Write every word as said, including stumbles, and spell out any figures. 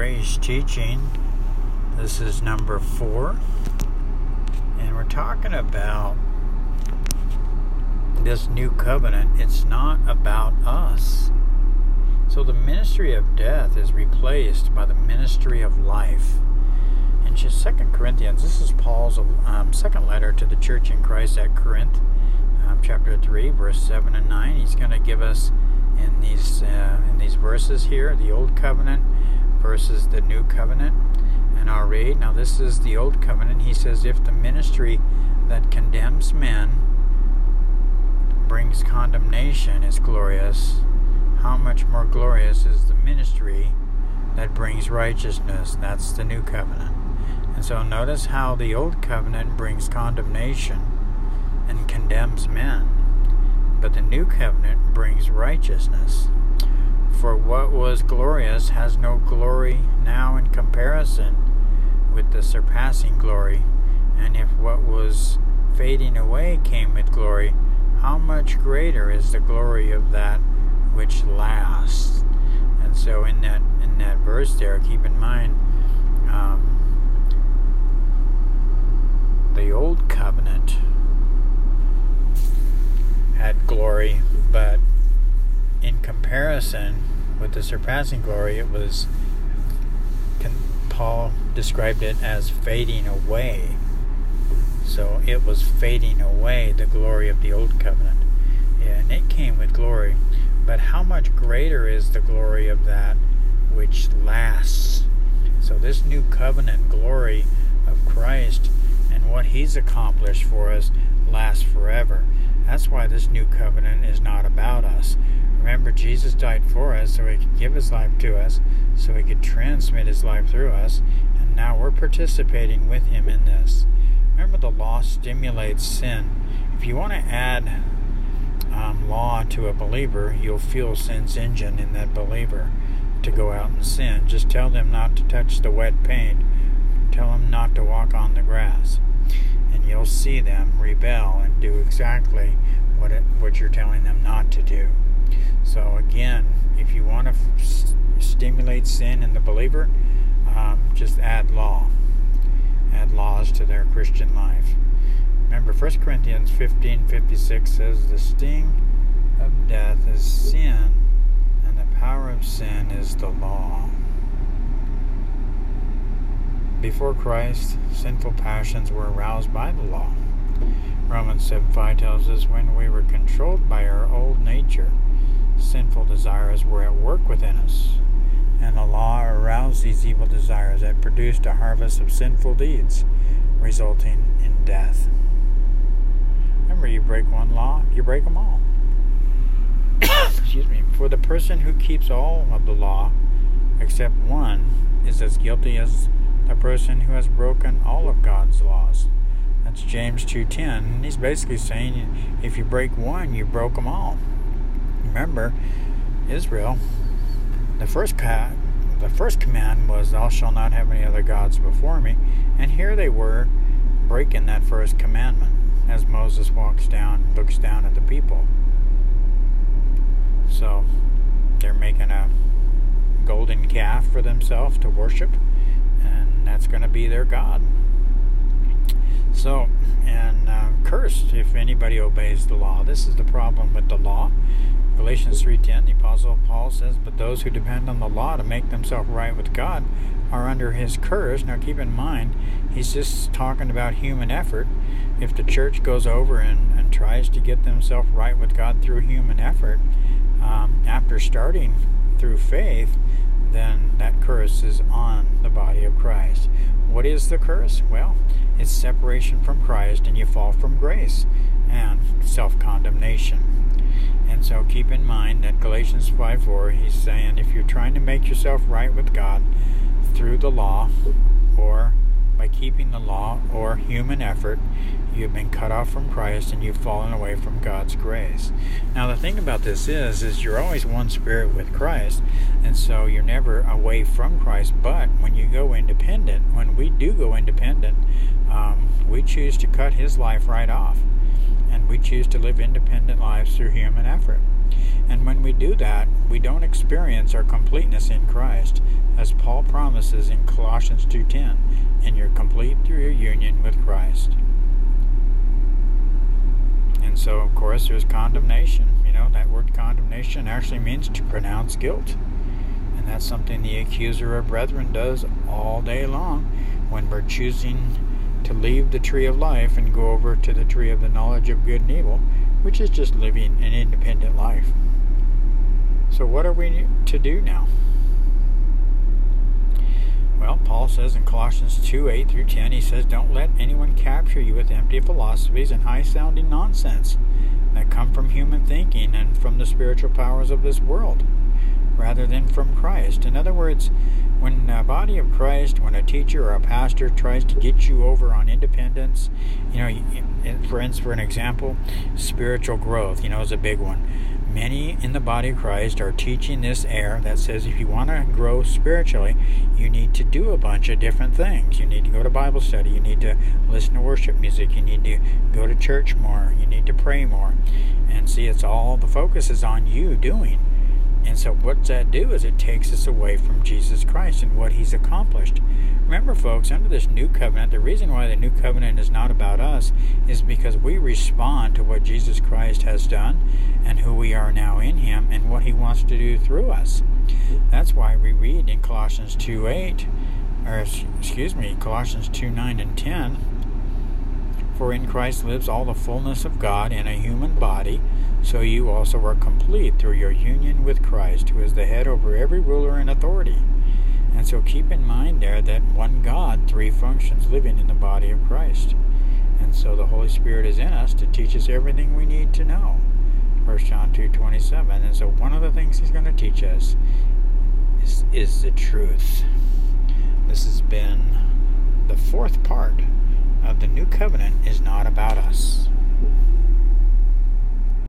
Ray's teaching. This is number four. And we're talking about this new covenant. It's not about us. So the ministry of death is replaced by the ministry of life. In Second Corinthians, this is Paul's um, second letter to the church in Christ at Corinth, um, chapter three, verse seven and nine. He's going to give us in these uh, in these verses here, the old covenant versus the new covenant. And I'll read. Now this is the old covenant. He says, if the ministry that condemns men brings condemnation is glorious, how much more glorious is the ministry that brings righteousness? And that's the new covenant. And so notice how the old covenant brings condemnation and condemns men, but the new covenant brings righteousness. For what was glorious has no glory now in comparison with the surpassing glory. And if what was fading away came with glory, how much greater is the glory of that which lasts? And so in that in that verse there, keep in mind, um, the old covenant had glory, but in comparison with the surpassing glory, it was, Paul described it as fading away. So it was fading away, the glory of the old covenant. Yeah, and it came with glory. But how much greater is the glory of that which lasts? So this new covenant glory of Christ and what he's accomplished for us lasts forever. That's why this new covenant is not about us. Remember, Jesus died for us so he could give his life to us, so he could transmit his life through us, and now we're participating with him in this. Remember, the law stimulates sin. If you want to add um, law to a believer, you'll fuel sin's engine in that believer to go out and sin. Just tell them not to touch the wet paint. Tell them not to walk on the grass. And you'll see them rebel and do exactly what it, what you're telling them not to do. So again, if you want to f- stimulate sin in the believer, um, just add law. Add laws to their Christian life. Remember, First Corinthians fifteen fifty-six says, the sting of death is sin, and the power of sin is the law. Before Christ, sinful passions were aroused by the law. Romans seven five tells us, when we were controlled by our old nature, sinful desires were at work within us, and the law aroused these evil desires that produced a harvest of sinful deeds, resulting in death. Remember, you break one law, you break them all. Excuse me. For the person who keeps all of the law, except one, is as guilty as the person who has broken all of God's laws. That's James two ten. And he's basically saying, if you break one, you broke them all. Remember, Israel, the first pa- the first command was, thou shalt not have any other gods before me. And here they were breaking that first commandment as Moses walks down, looks down at the people. So they're making a golden calf for themselves to worship, and that's going to be their god. So, and uh, cursed if anybody obeys the law. This is the problem with the law. Galatians three ten, the Apostle Paul says, but those who depend on the law to make themselves right with God are under his curse. Now keep in mind, he's just talking about human effort. If the church goes over and, and tries to get themselves right with God through human effort, um, after starting through faith, then that curse is on the body of Christ. What is the curse? Well, it's separation from Christ, and you fall from grace, and self-condemnation. And so keep in mind that Galatians five four, he's saying, if you're trying to make yourself right with God through the law, or by keeping the law, or human effort, you've been cut off from Christ, and you've fallen away from God's grace. Now the thing about this is, is you're always one spirit with Christ, and so you're never away from Christ. But when you go independent, when we do go independent, um, we choose to cut his life right off. and we choose to live independent lives through human effort. And when we do that, we don't experience our completeness in Christ, as Paul promises in Colossians two ten, and you're complete through your union with Christ. And so, of course, there's condemnation. You know, that word condemnation actually means to pronounce guilt. And that's something the accuser of brethren does all day long when we're choosing to leave the tree of life and go over to the tree of the knowledge of good and evil, which is just living an independent life. So what are we to do now? Well, Paul says in Colossians two, eight through ten, he says, "Don't let anyone capture you with empty philosophies and high-sounding nonsense that come from human thinking and from the spiritual powers of this world, rather than from Christ." In other words, when the body of Christ, when a teacher or a pastor tries to get you over on independence, you know, for instance, for an example, spiritual growth, you know, is a big one. Many in the body of Christ are teaching this error that says if you want to grow spiritually, you need to do a bunch of different things. You need to go to Bible study. You need to listen to worship music. You need to go to church more. You need to pray more. And see, it's all, the focus is on you doing. And so what that do is it takes us away from Jesus Christ and what he's accomplished. Remember, folks, under this new covenant, the reason why the new covenant is not about us is because we respond to what Jesus Christ has done and who we are now in him and what he wants to do through us. That's why we read in Colossians two eight, or excuse me, Colossians two nine and ten, "For in Christ lives all the fullness of God in a human body, so you also are complete through your union with Christ, who is the head over every ruler and authority." And so keep in mind there that one God, three functions living in the body of Christ. And so the Holy Spirit is in us to teach us everything we need to know. First John two twenty-seven. And so one of the things he's going to teach us is, is the truth. This has been the fourth part of the New Covenant is not about us.